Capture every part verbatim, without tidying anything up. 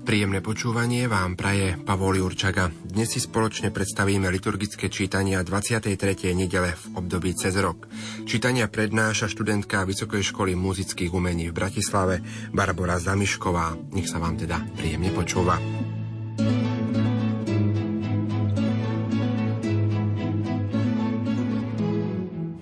Príjemné počúvanie vám praje Pavol Jurčaga. Dnes si spoločne predstavíme liturgické čítania dvadsiatej tretej nedele v období cez rok. Čítania prednáša študentka Vysokej školy múzických umení v Bratislave Barbora Zamišková. Nech sa vám teda príjemne počúva.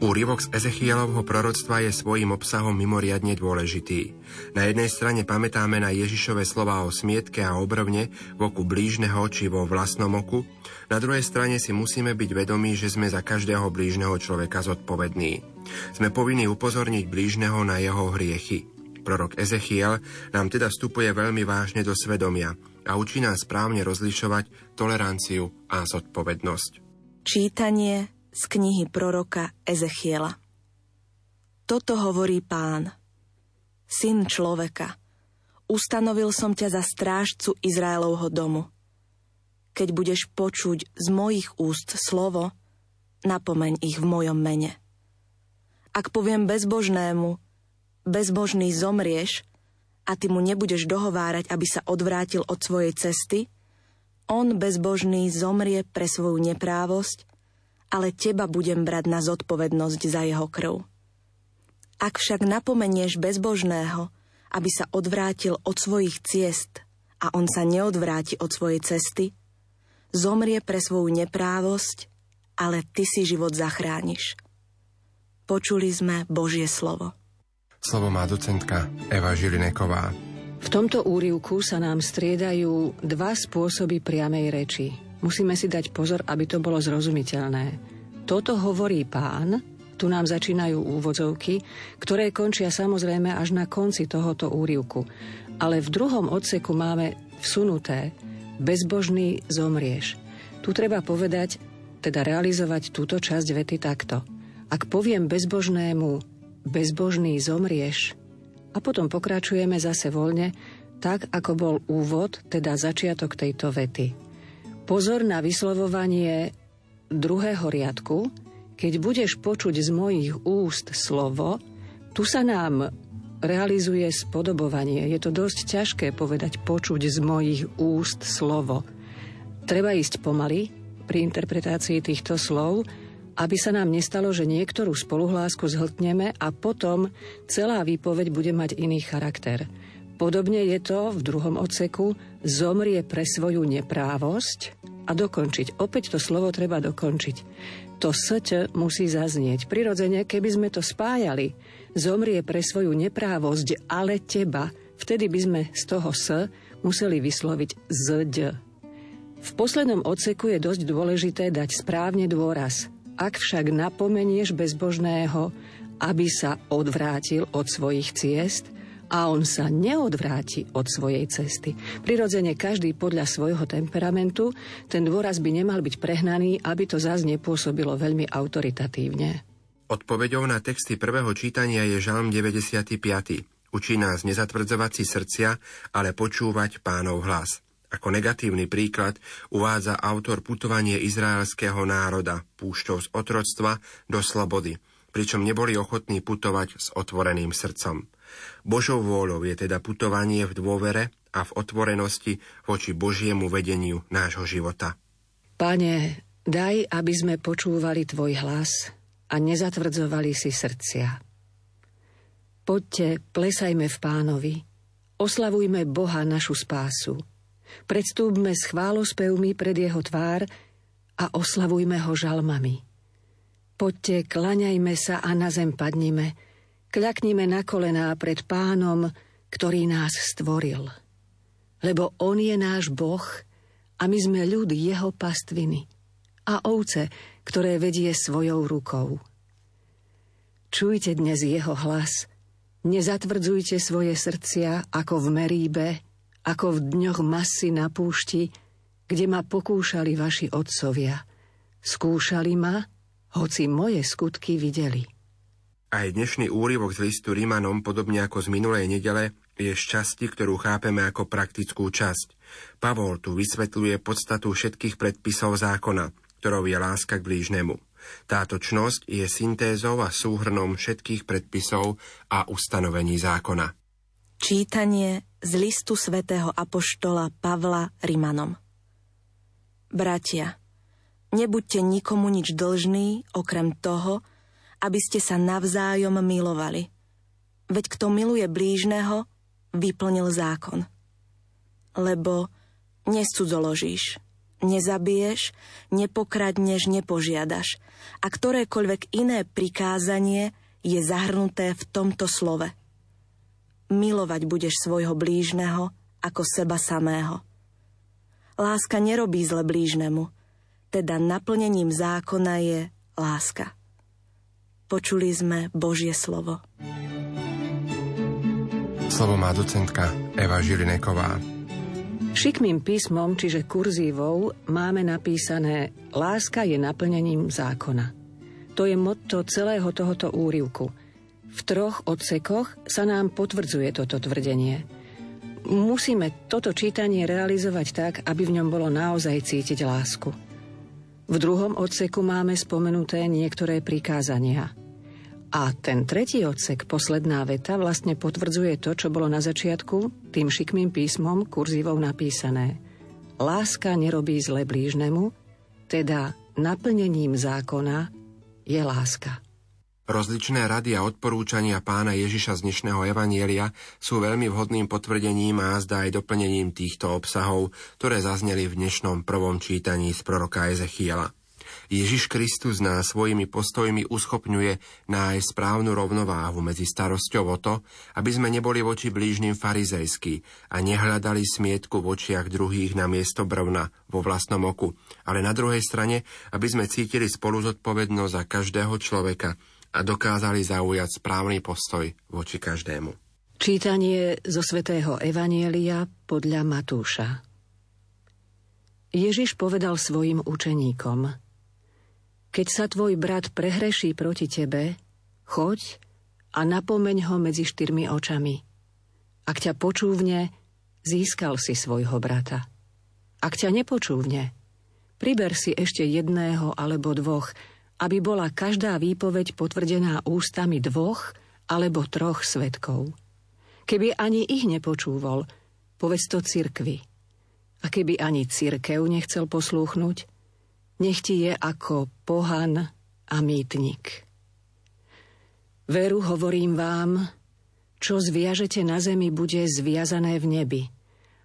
Úryvok z Ezechielovho proroctva je svojím obsahom mimoriadne dôležitý. Na jednej strane pamätáme na Ježišove slová o smietke a obrovne v oku blížneho či vo vlastnom oku, na druhej strane si musíme byť vedomí, že sme za každého blížneho človeka zodpovední. Sme povinní upozorniť blížneho na jeho hriechy. Prorok Ezechiel nám teda vstupuje veľmi vážne do svedomia a učí nás správne rozlišovať toleranciu a zodpovednosť. Čítanie z knihy proroka Ezechiela. Toto hovorí Pán. Syn človeka, ustanovil som ťa za strážcu Izraelovho domu. Keď budeš počuť z mojich úst slovo, napomeň ich v mojom mene. Ak poviem bezbožnému, bezbožný zomrieš, a ty mu nebudeš dohovárať, aby sa odvrátil od svojej cesty, on bezbožný zomrie pre svoju neprávosť, ale teba budem brať na zodpovednosť za jeho krv. Ak však napomenieš bezbožného, aby sa odvrátil od svojich ciest a on sa neodvráti od svojej cesty, zomrie pre svoju neprávosť, ale ty si život zachrániš. Počuli sme Božie slovo. Slovo má docentka Eva Žilineková. V tomto úryvku sa nám striedajú dva spôsoby priamej reči. Musíme si dať pozor, aby to bolo zrozumiteľné. Toto hovorí Pán, tu nám začínajú úvodzovky, ktoré končia samozrejme až na konci tohoto úryvku. Ale v druhom odseku máme vsunuté bezbožný zomrieš. Tu treba povedať, teda realizovať túto časť vety takto. Ak poviem bezbožnému bezbožný zomrieš, a potom pokračujeme zase voľne, tak ako bol úvod, teda začiatok tejto vety. Pozor na vyslovovanie druhého riadku. Keď budeš počuť z mojich úst slovo, tu sa nám realizuje spodobovanie. Je to dosť ťažké povedať počuť z mojich úst slovo. Treba ísť pomaly pri interpretácii týchto slov, aby sa nám nestalo, že niektorú spoluhlásku zhltneme a potom celá výpoveď bude mať iný charakter. Podobne je to v druhom odseku zomrie pre svoju neprávosť a dokončiť. Opäť to slovo treba dokončiť. To sť musí zaznieť. Prirodzene, keby sme to spájali, zomrie pre svoju neprávosť, ale teba, vtedy by sme z toho s museli vysloviť zď. V poslednom odseku je dosť dôležité dať správne dôraz. Ak však napomenieš bezbožného, aby sa odvrátil od svojich ciest, a on sa neodvráti od svojej cesty. Prirodzene každý podľa svojho temperamentu, ten dôraz by nemal byť prehnaný, aby to zás nepôsobilo veľmi autoritatívne. Odpoveďou na texty prvého čítania je Žalm deväťdesiaty piaty. Učí nás nezatvrdzovať si srdcia, ale počúvať Pánov hlas. Ako negatívny príklad uvádza autor putovanie izraelského národa, púšťou z otroctva do slobody, pričom neboli ochotní putovať s otvoreným srdcom. Božou vôľou je teda putovanie v dôvere a v otvorenosti voči Božiemu vedeniu nášho života. Pane, daj, aby sme počúvali Tvoj hlas a nezatvrdzovali si srdcia. Poďte, plesajme v Pánovi, oslavujme Boha našu spásu. Predstúpme s chválospevmi pred Jeho tvár a oslavujme Ho žalmami. Poďte, klaňajme sa a na zem padnime, kľaknime na kolená pred Pánom, ktorý nás stvoril. Lebo On je náš Boh a my sme ľud Jeho pastviny a ovce, ktoré vedie svojou rukou. Čujte dnes Jeho hlas, nezatvrdzujte svoje srdcia ako v Meríbe, ako v dňoch masy na púšti, kde ma pokúšali vaši otcovia. Skúšali ma, hoci moje skutky videli. Aj dnešný úryvok z listu Rimanom, podobne ako z minulej nedele, je časť, ktorú chápeme ako praktickú časť. Pavol tu vysvetľuje podstatu všetkých predpisov zákona, ktorou je láska k blížnemu. Táto čnosť je syntézou a súhrnom všetkých predpisov a ustanovení zákona. Čítanie z listu svätého apoštola Pavla Rimanom. Bratia, nebuďte nikomu nič dlžní, okrem toho, aby ste sa navzájom milovali. Veď kto miluje blížneho, vyplnil zákon. Lebo nescudzoložíš, nezabiješ, nepokradneš, nepožiadaš a ktorékoľvek iné prikázanie je zahrnuté v tomto slove. Milovať budeš svojho blížneho ako seba samého. Láska nerobí zle blížnemu, teda naplnením zákona je láska. Počuli sme Božie slovo. Slovo má docentka Eva Žilineková. Šikmým písmom, čiže kurzívou, máme napísané: Láska je naplnením zákona. To je motto celého tohoto úryvku. V troch odsekoch sa nám potvrdzuje toto tvrdenie. Musíme toto čítanie realizovať tak, aby v ňom bolo naozaj cítiť lásku. V druhom odseku máme spomenuté niektoré prikázania. A ten tretí odsek, posledná veta, vlastne potvrdzuje to, čo bolo na začiatku tým šikmým písmom kurzívou napísané. Láska nerobí zle blížnemu, teda naplnením zákona je láska. Rozličné rady a odporúčania pána Ježiša z dnešného evanjelia sú veľmi vhodným potvrdením a zdá aj doplnením týchto obsahov, ktoré zazneli v dnešnom prvom čítaní z proroka Ezechiela. Ježiš Kristus nás svojimi postojmi uschopňuje nájsť správnu rovnováhu medzi starosťou o to, aby sme neboli voči blížnym farizejskí a nehľadali smietku v očiach druhých namiesto brvna vo vlastnom oku, ale na druhej strane, aby sme cítili spolu zodpovednosť za každého človeka a dokázali zaujať správny postoj voči každému. Čítanie zo svätého evanjelia podľa Matúša. Ježiš povedal svojim učeníkom: Keď sa tvoj brat prehreší proti tebe, choď a napomeň ho medzi štyrmi očami. Ak ťa počúvne, získal si svojho brata. Ak ťa nepočúvne, priber si ešte jedného alebo dvoch, aby bola každá výpoveď potvrdená ústami dvoch alebo troch svedkov. Keby ani ich nepočúval, povedz to cirkvi. A keby ani cirkev nechcel poslúchnuť, nech ti je ako pohan a mýtnik. Veru hovorím vám, čo zviažete na zemi, bude zviazané v nebi,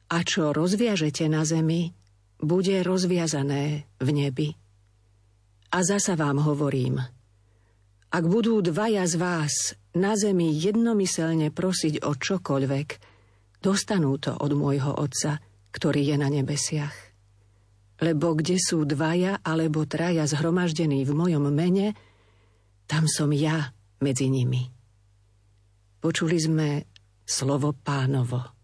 a čo rozviažete na zemi, bude rozviazané v nebi. A zasa vám hovorím, ak budú dvaja z vás na zemi jednomyselne prosiť o čokoľvek, dostanú to od môjho Otca, ktorý je na nebesiach. Lebo kde sú dvaja alebo traja zhromaždení v mojom mene, tam som ja medzi nimi. Počuli sme slovo Pánovo.